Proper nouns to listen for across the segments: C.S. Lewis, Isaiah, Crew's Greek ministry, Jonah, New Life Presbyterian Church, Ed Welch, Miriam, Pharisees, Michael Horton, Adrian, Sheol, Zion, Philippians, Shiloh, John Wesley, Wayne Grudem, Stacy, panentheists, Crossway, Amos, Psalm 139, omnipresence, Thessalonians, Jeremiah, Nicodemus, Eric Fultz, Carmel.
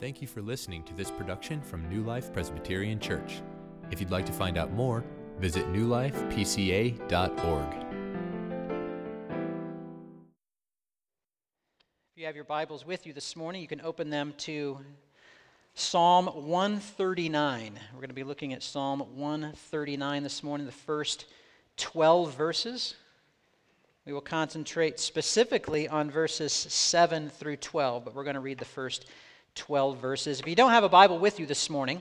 Thank you for listening to this production from New Life Presbyterian Church. If you'd like to find out more, visit newlifepca.org. If you have your Bibles with you this morning, you can open them to Psalm 139. We're going to be looking at Psalm 139 this morning, the first 12 verses. We will concentrate specifically on verses 7 through 12, but we're going to read the first 12 verses. If you don't have a Bible with you this morning,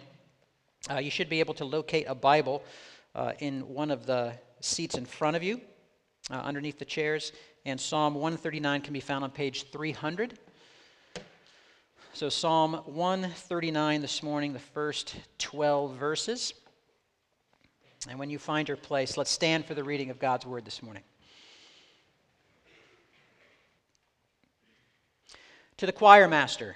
you should be able to locate a Bible in one of the seats in front of you, underneath the chairs, and Psalm 139 can be found on page 300. So Psalm 139 this morning, the first 12 verses. And when you find your place, let's stand for the reading of God's Word this morning. To the choir master,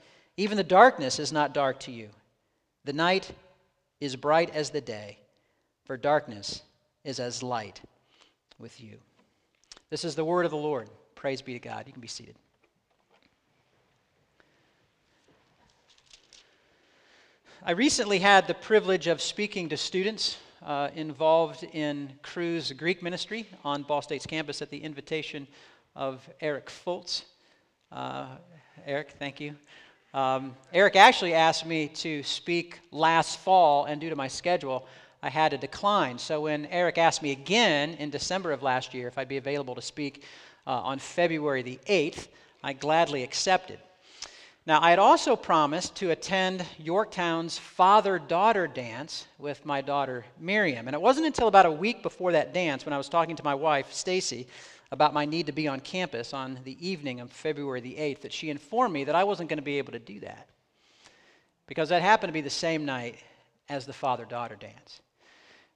even the darkness is not dark to you. The night is bright as the day, for darkness is as light with you. This is the word of the Lord. Praise be to God. You can be seated. I recently had the privilege of speaking to students involved in Crew's Greek ministry on Ball State's campus at the invitation of Eric Fultz. Eric, thank you. Eric actually asked me to speak last fall, and due to my schedule, I had to decline. So when Eric asked me again in December of last year if I'd be available to speak on February the 8th, I gladly accepted. Now, I had also promised to attend Yorktown's father-daughter dance with my daughter, Miriam. And it wasn't until about a week before that dance when I was talking to my wife, Stacy, about my need to be on campus on the evening of February the 8th that she informed me that I wasn't going to be able to do that because that happened to be the same night as the father-daughter dance.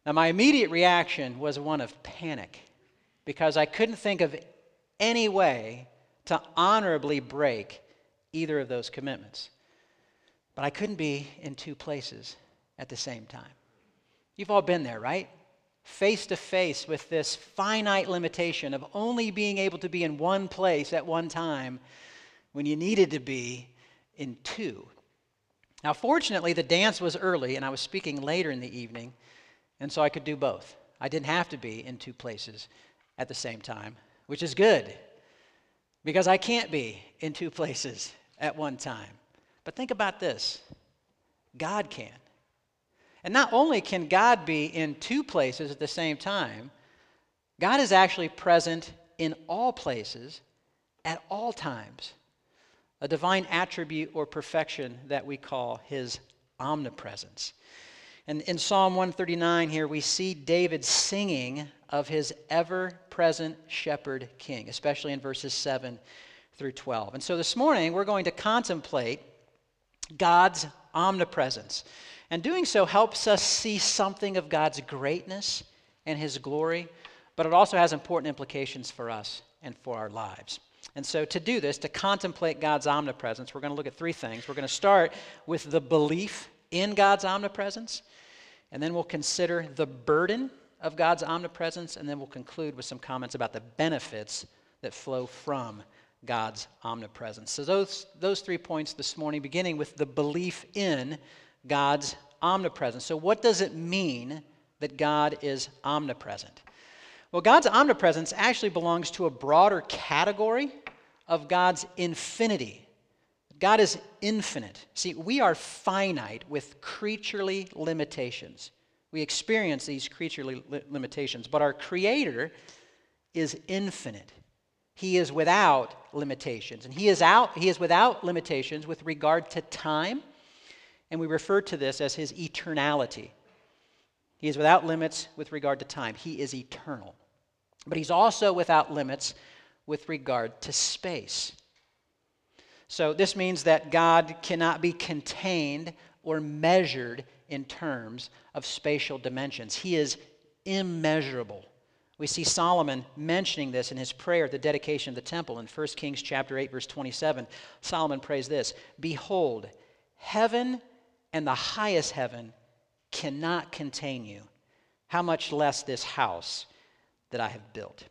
Now, my immediate reaction was one of panic because I couldn't think of any way to honorably break either of those commitments. But I couldn't be in two places at the same time. You've all been there, right? Face to face with this finite limitation of only being able to be in one place at one time when you needed to be in two. Now, fortunately, the dance was early, and I was speaking later in the evening, and so I could do both. I didn't have to be in two places at the same time, which is good, because I can't be in two places at one time. But think about this. God can. And not only can God be in two places at the same time, God is actually present in all places at all times, a divine attribute or perfection that we call his omnipresence. And in Psalm 139 here, we see David singing of his ever-present shepherd king, especially in verses 7 through 12. And so this morning, we're going to contemplate God's omnipresence. And doing so helps us see something of God's greatness and his glory, but it also has important implications for us and for our lives. And so to do this, to contemplate God's omnipresence, we're going to look at three things. We're going to start with the belief in God's omnipresence, and then we'll consider the burden of God's omnipresence, and then we'll conclude with some comments about the benefits that flow from God's omnipresence. So those 3 points this morning, beginning with the belief in God's omnipresence. So what does it mean that God is omnipresent? Well, God's omnipresence actually belongs to a broader category of God's infinity God is infinite. See, we are finite with creaturely limitations. We experience these creaturely limitations, but our Creator is infinite. He is without limitations, and He is without limitations with regard to time, and we refer to this as His eternality. He is without limits with regard to time. He is eternal. But He's also without limits with regard to space. So this means that God cannot be contained or measured in terms of spatial dimensions. He is immeasurable. We see Solomon mentioning this in his prayer at the dedication of the temple in 1 Kings chapter 8, verse 27. Solomon prays this, "Behold, heaven and the highest heaven cannot contain you. How much less this house that I have built."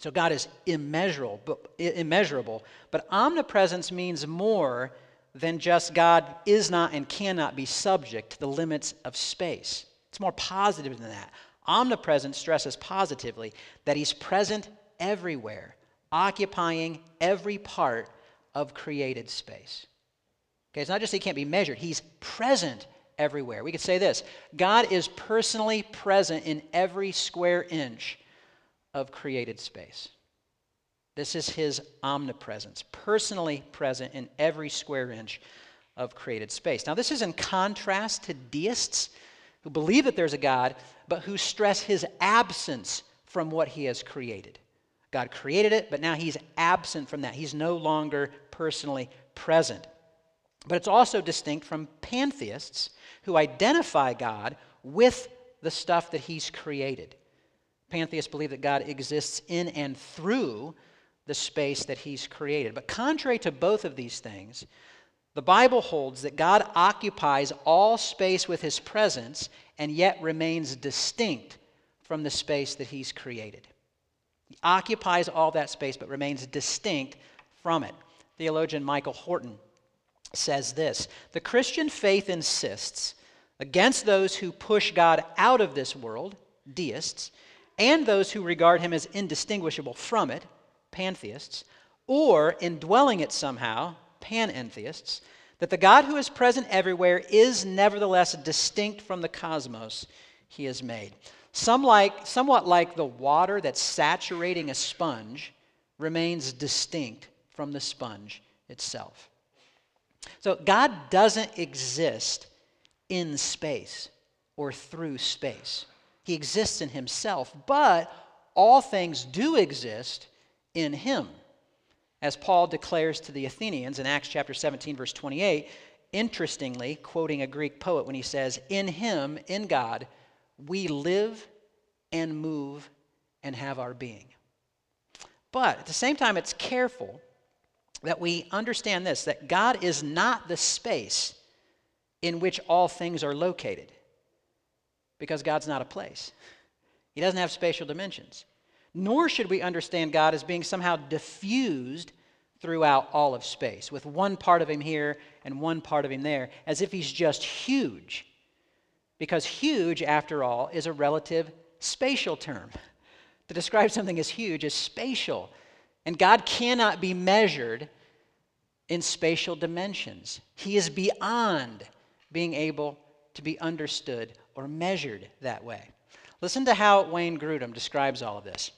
So God is immeasurable, but omnipresence means more than just God is not and cannot be subject to the limits of space. It's more positive than that. Omnipresence stresses positively that He's present everywhere, occupying every part of created space. Okay, it's not just He can't be measured, He's present everywhere. We could say this, God is personally present in every square inch of created space. This is His omnipresence, personally present in every square inch of created space. Now, this is in contrast to deists who believe that there's a God, but who stress His absence from what He has created. God created it, but now He's absent from that. He's no longer personally present. But it's also distinct from pantheists who identify God with the stuff that He's created. Pantheists believe that God exists in and through the space that He's created. But contrary to both of these things, the Bible holds that God occupies all space with His presence and yet remains distinct from the space that He's created. He occupies all that space but remains distinct from it. Theologian Michael Horton says this, "The Christian faith insists against those who push God out of this world, deists, and those who regard Him as indistinguishable from it, pantheists, or indwelling it somehow, panentheists, that the God who is present everywhere is nevertheless distinct from the cosmos He has made. Somewhat like the water that's saturating a sponge remains distinct from the sponge itself." So God doesn't exist in space or through space. He exists in Himself, but all things do exist in Him. As Paul declares to the Athenians in Acts chapter 17, verse 28, interestingly, quoting a Greek poet when he says, "In Him, in God, we live and move and have our being." But at the same time, it's careful that we understand this, that God is not the space in which all things are located, because God's not a place. He doesn't have spatial dimensions. Nor should we understand God as being somehow diffused throughout all of space, with one part of Him here and one part of Him there, as if He's just huge, because huge, after all, is a relative spatial term. To describe something as huge is spatial. And God cannot be measured in spatial dimensions. He is beyond being able to be understood or measured that way. Listen to how Wayne Grudem describes all of this.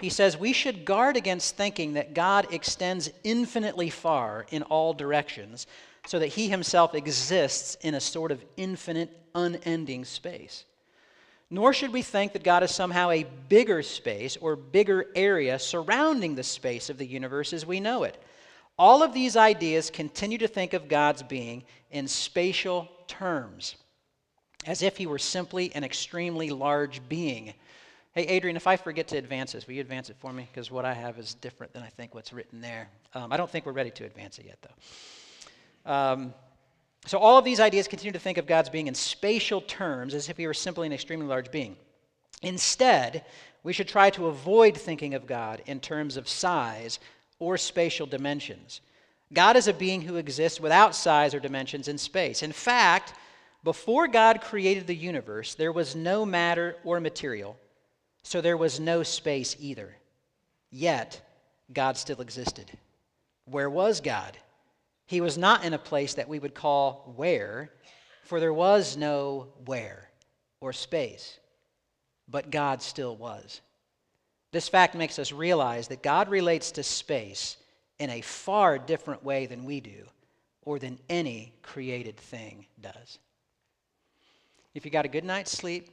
He says, "We should guard against thinking that God extends infinitely far in all directions so that He Himself exists in a sort of infinite, unending space. Nor should we think that God is somehow a bigger space or bigger area surrounding the space of the universe as we know it. All of these ideas continue to think of God's being in spatial terms, as if He were simply an extremely large being." Hey, Adrian, if I forget to advance this, will you advance it for me? Because what I have is different than I think what's written there. I don't think we're ready to advance it yet, though. So all of these ideas continue to think of God's being in spatial terms as if He were simply an extremely large being. Instead, we should try to avoid thinking of God in terms of size or spatial dimensions. God is a being who exists without size or dimensions in space. In fact, before God created the universe, there was no matter or material, so there was no space either. Yet, God still existed. Where was God? He was not in a place that we would call where, for there was no where or space, but God still was. This fact makes us realize that God relates to space in a far different way than we do, or than any created thing does. If you got a good night's sleep,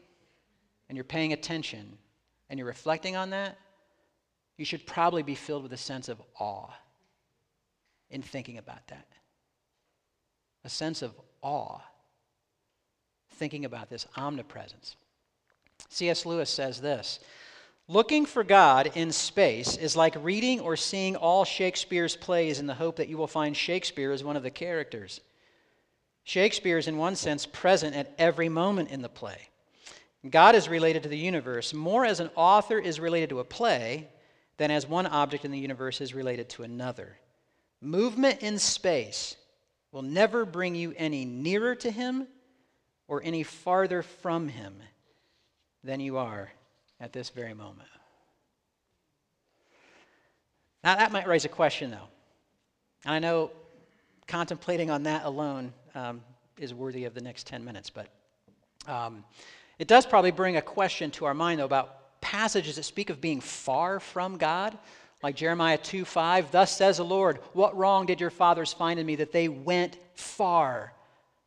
and you're paying attention, and you're reflecting on that, you should probably be filled with a sense of awe in thinking about that. A sense of awe, thinking about this omnipresence. C.S. Lewis says this, "Looking for God in space is like reading or seeing all Shakespeare's plays in the hope that you will find Shakespeare as one of the characters. Shakespeare is in one sense present at every moment in the play. God is related to the universe more as an author is related to a play than as one object in the universe is related to another. Movement in space will never bring you any nearer to him or any farther from him than you are at this very moment." Now that might raise a question though. And I know contemplating on that alone is worthy of the next 10 minutes, but it does probably bring a question to our mind, though, about passages that speak of being far from God, like Jeremiah 2:5, "Thus says the Lord, what wrong did your fathers find in me that they went far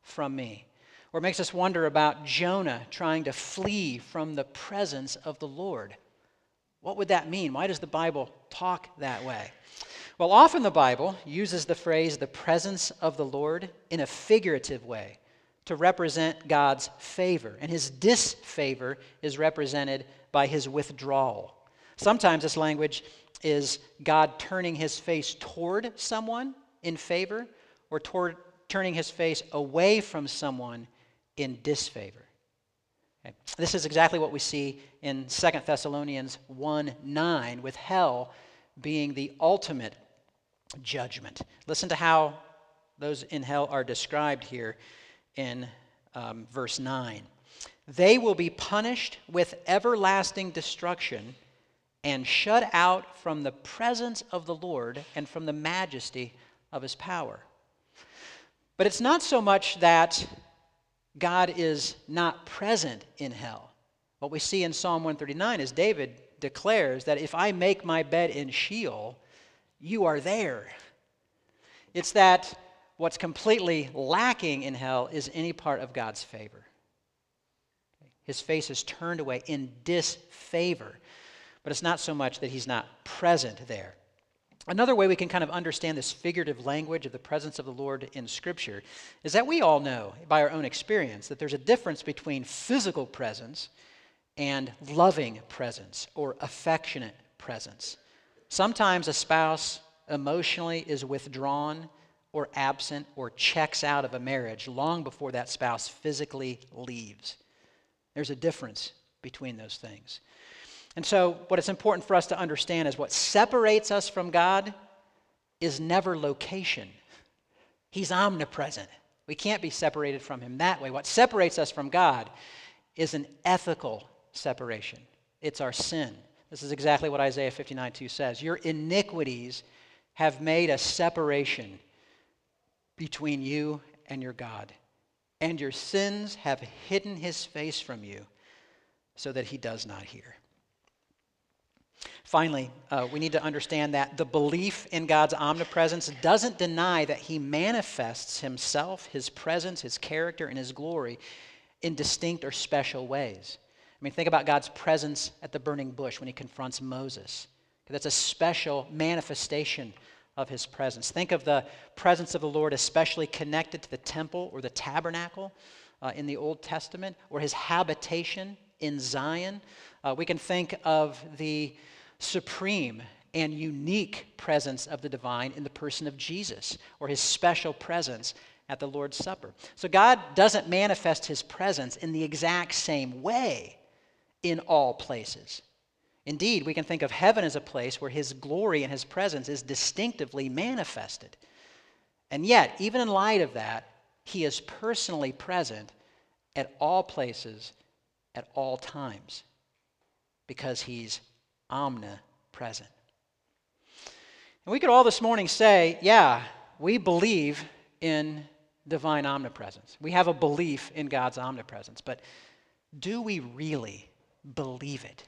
from me?" Or it makes us wonder about Jonah trying to flee from the presence of the Lord. What would that mean? Why does the Bible talk that way? Well, often the Bible uses the phrase "the presence of the Lord" in a figurative way to represent God's favor, and his disfavor is represented by his withdrawal. Sometimes this language is God turning his face toward someone in favor, or toward turning his face away from someone in disfavor. Okay. This is exactly what we see in 2 Thessalonians 1:9, with hell being the ultimate judgment. Listen to how those in hell are described here. In verse 9, "They will be punished with everlasting destruction and shut out from the presence of the Lord and from the majesty of his power." But it's not so much that God is not present in hell. What we see in Psalm 139 is David declares that if I make my bed in Sheol, you are there. It's that what's completely lacking in hell is any part of God's favor. His face is turned away in disfavor, but it's not so much that he's not present there. Another way we can kind of understand this figurative language of the presence of the Lord in Scripture is that we all know by our own experience that there's a difference between physical presence and loving presence or affectionate presence. Sometimes a spouse emotionally is withdrawn or absent, or checks out of a marriage long before that spouse physically leaves. There's a difference between those things. And so what it's important for us to understand is what separates us from God is never location. He's omnipresent. We can't be separated from him that way. What separates us from God is an ethical separation. It's our sin. This is exactly what Isaiah 59:2 says. "Your iniquities have made a separation between you and your God, and your sins have hidden his face from you so that he does not hear." Finally, we need to understand that the belief in God's omnipresence doesn't deny that he manifests himself, his presence, his character, and his glory in distinct or special ways. I mean, think about God's presence at the burning bush when he confronts Moses. That's a special manifestation of his presence. Think of the presence of the Lord especially connected to the temple or the tabernacle in the Old Testament, or his habitation in Zion. We can think of the supreme and unique presence of the divine in the person of Jesus, or his special presence at the Lord's Supper. So God doesn't manifest his presence in the exact same way in all places. Indeed, we can think of heaven as a place where his glory and his presence is distinctively manifested. And yet, even in light of that, he is personally present at all places, at all times, because he's omnipresent. And we could all this morning say, yeah, we believe in divine omnipresence. We have a belief in God's omnipresence. But do we really believe it?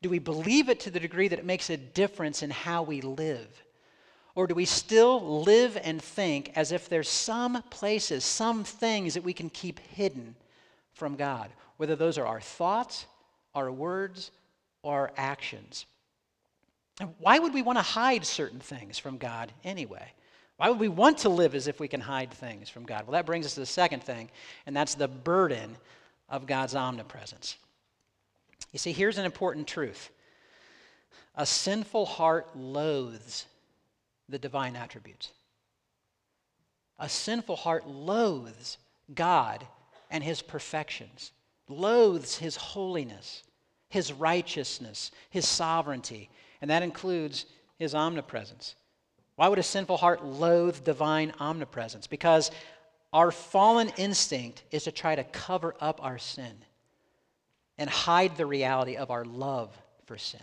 Do we believe it to the degree that it makes a difference in how we live? Or do we still live and think as if there's some places, some things that we can keep hidden from God, whether those are our thoughts, our words, or our actions? And why would we want to hide certain things from God anyway? Why would we want to live as if we can hide things from God? Well, that brings us to the second thing, and that's the burden of God's omnipresence. You see, here's an important truth. A sinful heart loathes the divine attributes. A sinful heart loathes God and his perfections, loathes his holiness, his righteousness, his sovereignty, and that includes his omnipresence. Why would a sinful heart loathe divine omnipresence? Because our fallen instinct is to try to cover up our sin and hide the reality of our love for sin.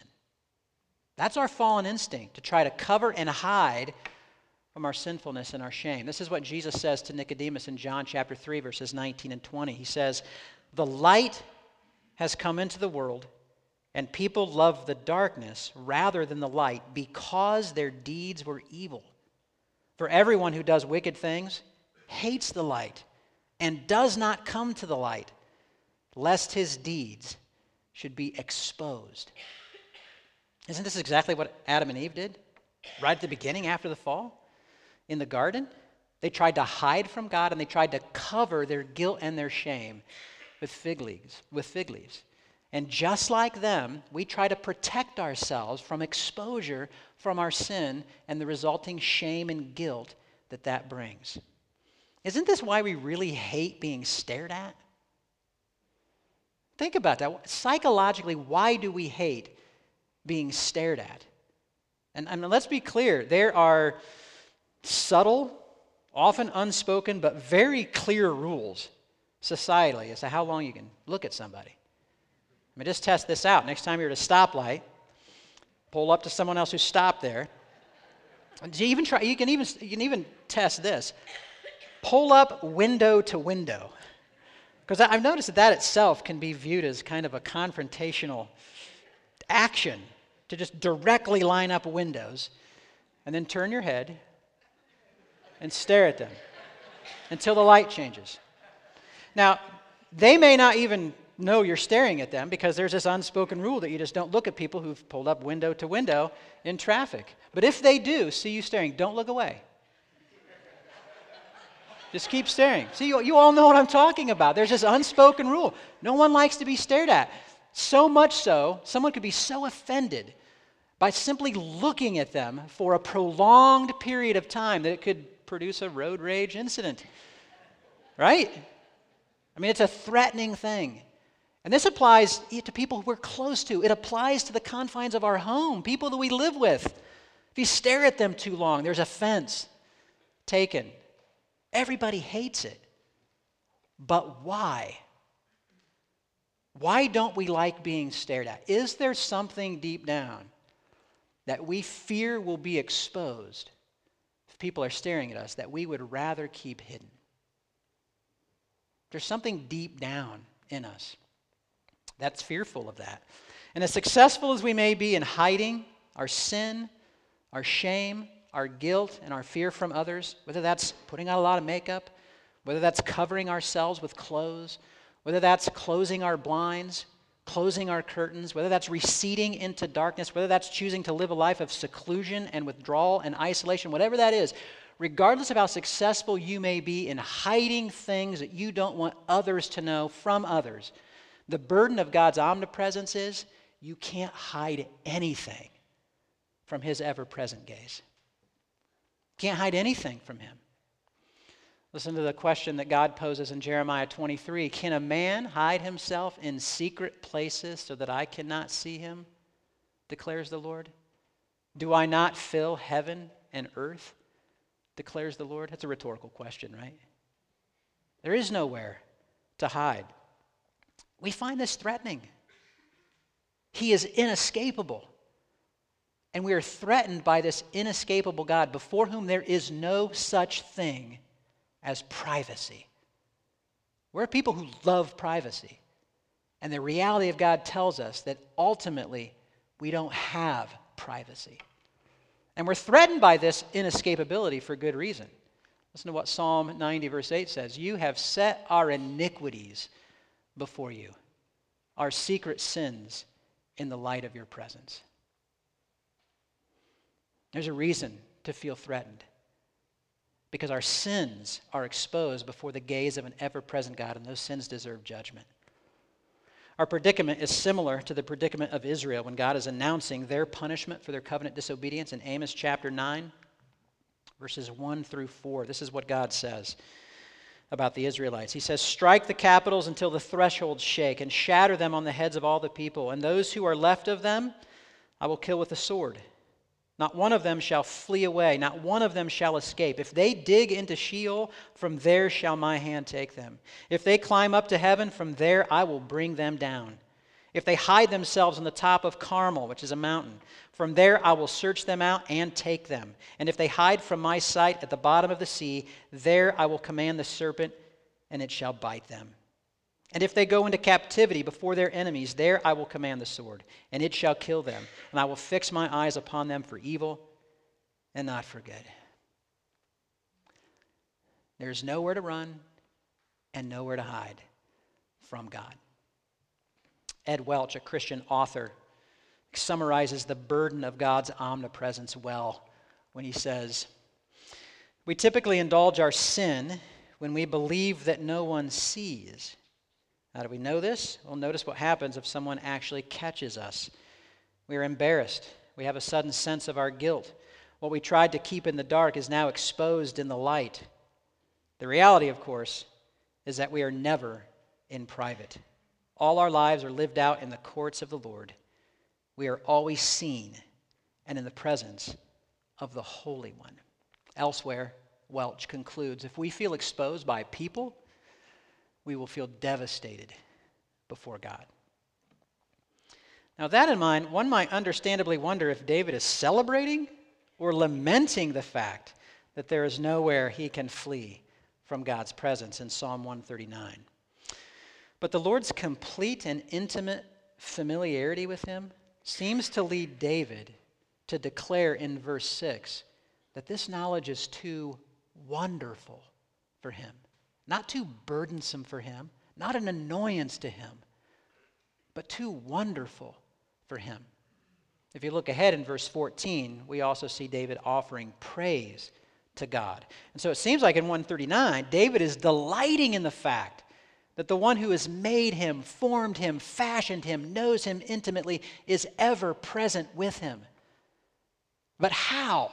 That's our fallen instinct, to try to cover and hide from our sinfulness and our shame. This is what Jesus says to Nicodemus in John chapter 3, verses 19 and 20. He says, "The light has come into the world, and people love the darkness rather than the light because their deeds were evil. For everyone who does wicked things hates the light and does not come to the light, lest his deeds should be exposed." Isn't this exactly what Adam and Eve did right at the beginning after the fall in the garden? They tried to hide from God, and they tried to cover their guilt and their shame with fig leaves. And just like them, we try to protect ourselves from exposure from our sin and the resulting shame and guilt that brings. Isn't this why we really hate being stared at? Think about that. Psychologically, why do we hate being stared at? And let's be clear, there are subtle, often unspoken, but very clear rules societally as to how long you can look at somebody. I mean, just test this out. Next time you're at a stoplight, pull up to someone else who stopped there. And you can even test this. Pull up window to window. Because I've noticed that itself can be viewed as kind of a confrontational action, to just directly line up windows and then turn your head and stare at them until the light changes. Now, they may not even know you're staring at them, because there's this unspoken rule that you just don't look at people who've pulled up window to window in traffic. But if they do see you staring, don't look away. Just keep staring. See, you all know what I'm talking about. There's this unspoken rule. No one likes to be stared at. So much so, someone could be so offended by simply looking at them for a prolonged period of time that it could produce a road rage incident. Right? I mean, it's a threatening thing. And this applies to people we're close to. It applies to the confines of our home, people that we live with. If you stare at them too long, there's offense taken. Everybody hates it. But why? Why don't we like being stared at? Is there something deep down that we fear will be exposed if people are staring at us that we would rather keep hidden? There's something deep down in us that's fearful of that. And as successful as we may be in hiding our sin, our shame, our guilt, and our fear from others, whether that's putting on a lot of makeup, whether that's covering ourselves with clothes, whether that's closing our blinds, closing our curtains, whether that's receding into darkness, whether that's choosing to live a life of seclusion and withdrawal and isolation, whatever that is, regardless of how successful you may be in hiding things that you don't want others to know from others, the burden of God's omnipresence is you can't hide anything from his ever-present gaze. Can't hide anything from him. Listen to the question that God poses in Jeremiah 23. Can a man hide himself in secret places so that I cannot see him, declares the Lord? Do I not fill heaven and earth, declares the Lord? That's a rhetorical question, right? There is nowhere to hide. We find this threatening. He is inescapable. and we are threatened by this inescapable God before whom there is no such thing as privacy. We're people who love privacy. And the reality of God tells us that ultimately we don't have privacy. And we're threatened by this inescapability for good reason. Listen to what Psalm 90 verse 8 says. You have set our iniquities before you, our secret sins in the light of your presence. There's a reason to feel threatened, because our sins are exposed before the gaze of an ever-present God, and those sins deserve judgment. Our predicament is similar to the predicament of Israel when God is announcing their punishment for their covenant disobedience in Amos chapter 9, verses 1 through 4. This is what God says about the Israelites. He says, strike the capitals until the thresholds shake and shatter them on the heads of all the people, and those who are left of them I will kill with the sword. Not one of them shall flee away, not one of them shall escape. If they dig into Sheol, from there shall my hand take them. If they climb up to heaven, from there I will bring them down. If they hide themselves on the top of Carmel, which is a mountain, from there I will search them out and take them. And if they hide from my sight at the bottom of the sea, there I will command the serpent, and it shall bite them. And if they go into captivity before their enemies, there I will command the sword, and it shall kill them. And I will fix my eyes upon them for evil and not for good. There's nowhere to run and nowhere to hide from God. Ed Welch, a Christian author, summarizes the burden of God's omnipresence well when he says, we typically indulge our sin when we believe that no one sees. How do we know this? Well, notice what happens if someone actually catches us. We are embarrassed. We have a sudden sense of our guilt. What we tried to keep in the dark is now exposed in the light. The reality, of course, is that we are never in private. All our lives are lived out in the courts of the Lord. We are always seen and in the presence of the Holy One. Elsewhere, Welch concludes, if we feel exposed by people, we will feel devastated before God. Now, that in mind, one might understandably wonder if David is celebrating or lamenting the fact that there is nowhere he can flee from God's presence in Psalm 139. But the Lord's complete and intimate familiarity with him seems to lead David to declare in verse 6 that this knowledge is too wonderful for him. Not too burdensome for him, not an annoyance to him, but too wonderful for him. If you look ahead in verse 14, we also see David offering praise to God. And so it seems like in 139, David is delighting in the fact that the one who has made him, formed him, fashioned him, knows him intimately, is ever present with him. But how?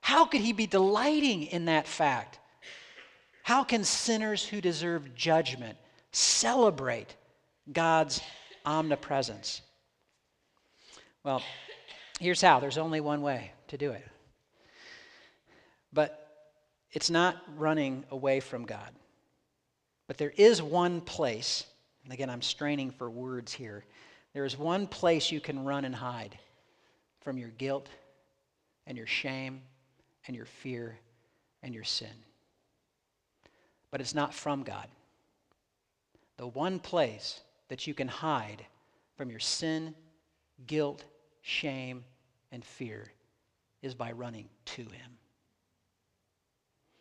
How could he be delighting in that fact? How can sinners who deserve judgment celebrate God's omnipresence? Well, here's how. There's only one way to do it. But it's not running away from God. But there is one place, and again, I'm straining for words here. There is one place you can run and hide from your guilt and your shame and your fear and your sin. But it's not from God. The one place that you can hide from your sin, guilt, shame, and fear is by running to him.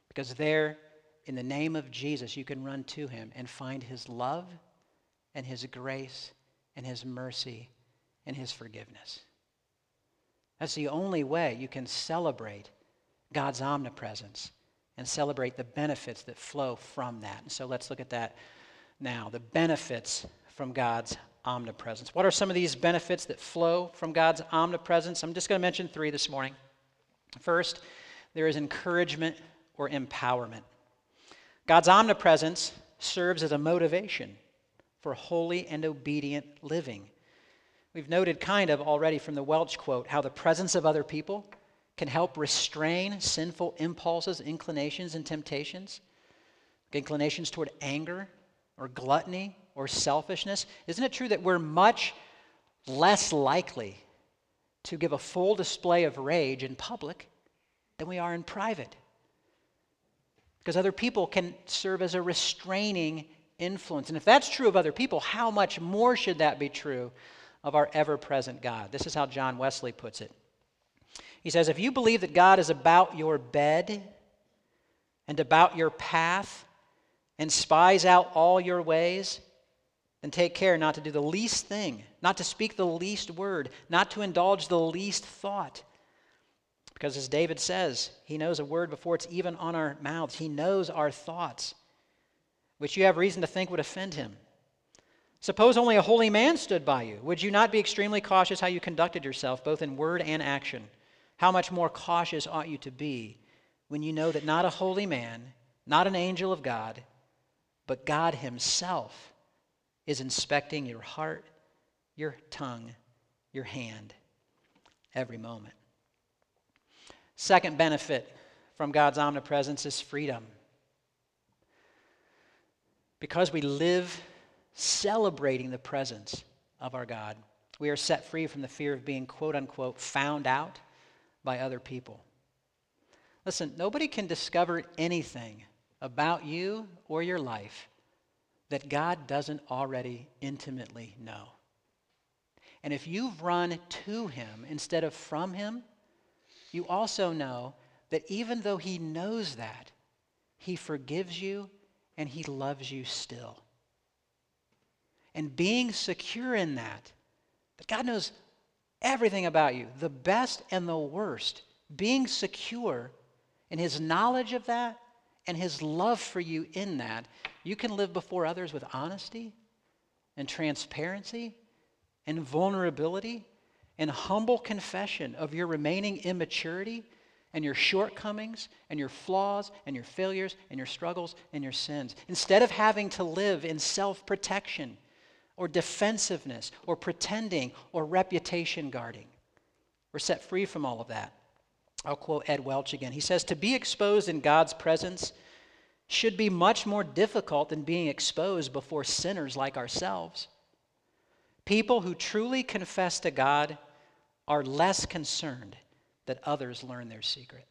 Because there, in the name of Jesus, you can run to him and find his love and his grace and his mercy and his forgiveness. That's the only way you can celebrate God's omnipresence and celebrate the benefits that flow from that. And so let's look at that now, the benefits from God's omnipresence. What are some of these benefits that flow from God's omnipresence? I'm just going to mention three this morning. First, there is encouragement or empowerment. God's omnipresence serves as a motivation for holy and obedient living. We've noted kind of already from the Welch quote how the presence of other people can help restrain sinful impulses, inclinations, and temptations. Inclinations toward anger or gluttony or selfishness. Isn't it true that we're much less likely to give a full display of rage in public than we are in private. Because other people can serve as a restraining influence. And if that's true of other people, how much more should that be true of our ever-present God? This is how John Wesley puts it. He says, if you believe that God is about your bed and about your path and spies out all your ways, then take care not to do the least thing, not to speak the least word, not to indulge the least thought. Because as David says, he knows a word before it's even on our mouths. He knows our thoughts, which you have reason to think would offend him. Suppose only a holy man stood by you. Would you not be extremely cautious how you conducted yourself, both in word and action? How much more cautious ought you to be when you know that not a holy man, not an angel of God, but God himself is inspecting your heart, your tongue, your hand, every moment. Second benefit from God's omnipresence is freedom. Because we live celebrating the presence of our God, we are set free from the fear of being, quote unquote, found out by other people. Listen, nobody can discover anything about you or your life that God doesn't already intimately know. And if you've run to him instead of from him, you also know that even though he knows that, he forgives you and he loves you still. And being secure in that God knows everything about you, the best and the worst, being secure in his knowledge of that and his love for you in that, you can live before others with honesty and transparency and vulnerability and humble confession of your remaining immaturity and your shortcomings and your flaws and your failures and your struggles and your sins. Instead of having to live in self-protection or defensiveness, or pretending, or reputation guarding. We're set free from all of that. I'll quote Ed Welch again. He says, to be exposed in God's presence should be much more difficult than being exposed before sinners like ourselves. People who truly confess to God are less concerned that others learn their secret.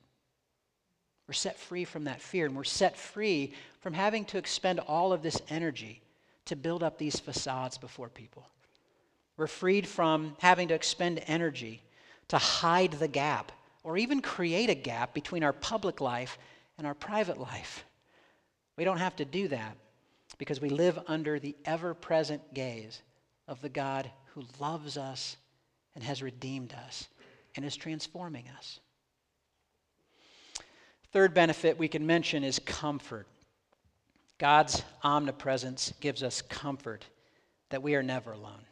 We're set free from that fear, and we're set free from having to expend all of this energy to build up these facades before people. We're freed from having to expend energy to hide the gap or even create a gap between our public life and our private life. We don't have to do that because we live under the ever-present gaze of the God who loves us and has redeemed us and is transforming us. Third benefit we can mention is comfort. God's omnipresence gives us comfort that we are never alone.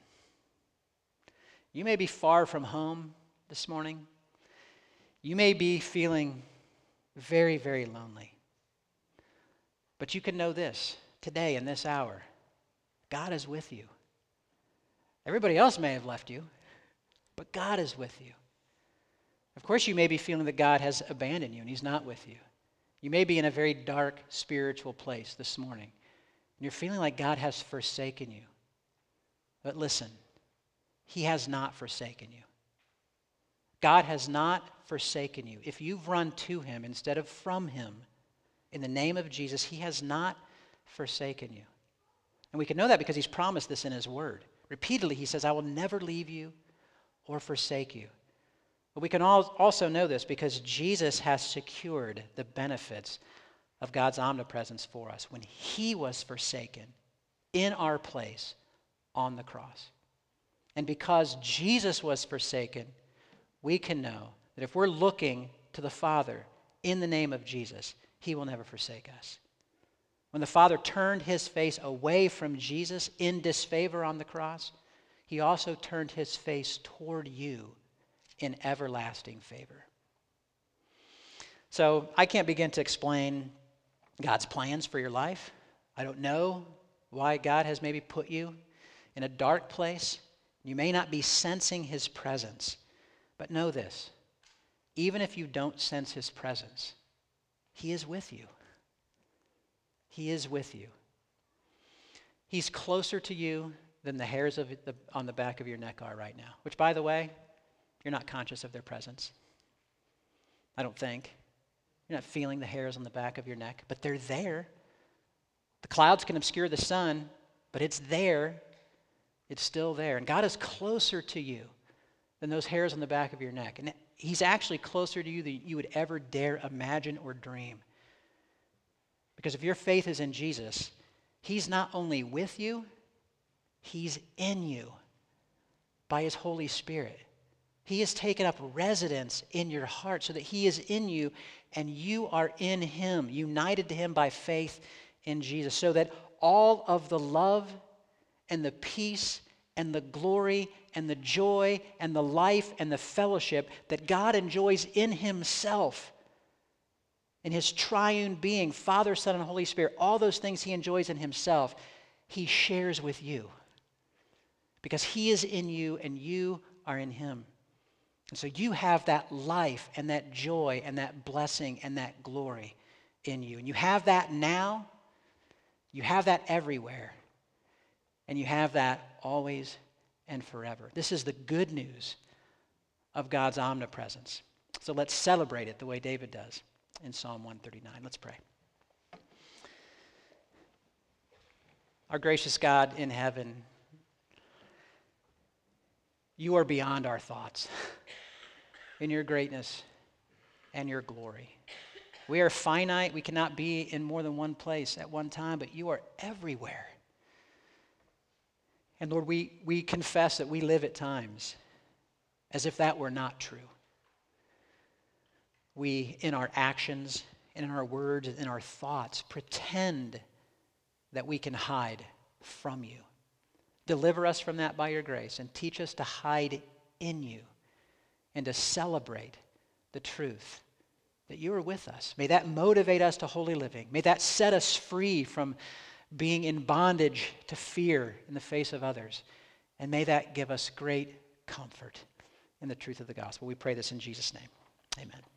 You may be far from home this morning. You may be feeling very, very lonely. But you can know this, today in this hour, God is with you. Everybody else may have left you, but God is with you. Of course, you may be feeling that God has abandoned you and he's not with you. You may be in a very dark spiritual place this morning, and you're feeling like God has forsaken you. But listen, he has not forsaken you. God has not forsaken you. If you've run to him instead of from him, in the name of Jesus, he has not forsaken you. And we can know that because he's promised this in his word. Repeatedly, he says, I will never leave you or forsake you. But we can also know this because Jesus has secured the benefits of God's omnipresence for us when he was forsaken in our place on the cross. And because Jesus was forsaken, we can know that if we're looking to the Father in the name of Jesus, he will never forsake us. When the Father turned his face away from Jesus in disfavor on the cross, he also turned his face toward you in everlasting favor. So I can't begin to explain God's plans for your life. I don't know why God has maybe put you in a dark place. You may not be sensing his presence, but know this, even if you don't sense his presence, he is with you. He is with you. He's closer to you than the hairs on the back of your neck are right now, which, by the way, You're not conscious of their presence. I don't think. You're not feeling the hairs on the back of your neck, but they're there. The clouds can obscure the sun, but it's there. It's still there. And God is closer to you than those hairs on the back of your neck. And he's actually closer to you than you would ever dare imagine or dream. Because if your faith is in Jesus, he's not only with you, he's in you by his Holy Spirit. He has taken up residence in your heart so that he is in you and you are in him, united to him by faith in Jesus, so that all of the love and the peace and the glory and the joy and the life and the fellowship that God enjoys in himself, in his triune being, Father, Son, and Holy Spirit, all those things he enjoys in himself, he shares with you because he is in you and you are in him. And so you have that life and that joy and that blessing and that glory in you. And you have that now, you have that everywhere, and you have that always and forever. This is the good news of God's omnipresence. So let's celebrate it the way David does in Psalm 139. Let's pray. Our gracious God in heaven, you are beyond our thoughts in your greatness and your glory. We are finite. We cannot be in more than one place at one time, but you are everywhere. And Lord, we confess that we live at times as if that were not true. We, in our actions, and in our words, and in our thoughts, pretend that we can hide from you. Deliver us from that by your grace and teach us to hide in you and to celebrate the truth that you are with us. May that motivate us to holy living. May that set us free from being in bondage to fear in the face of others. And may that give us great comfort in the truth of the gospel. We pray this in Jesus' name. Amen.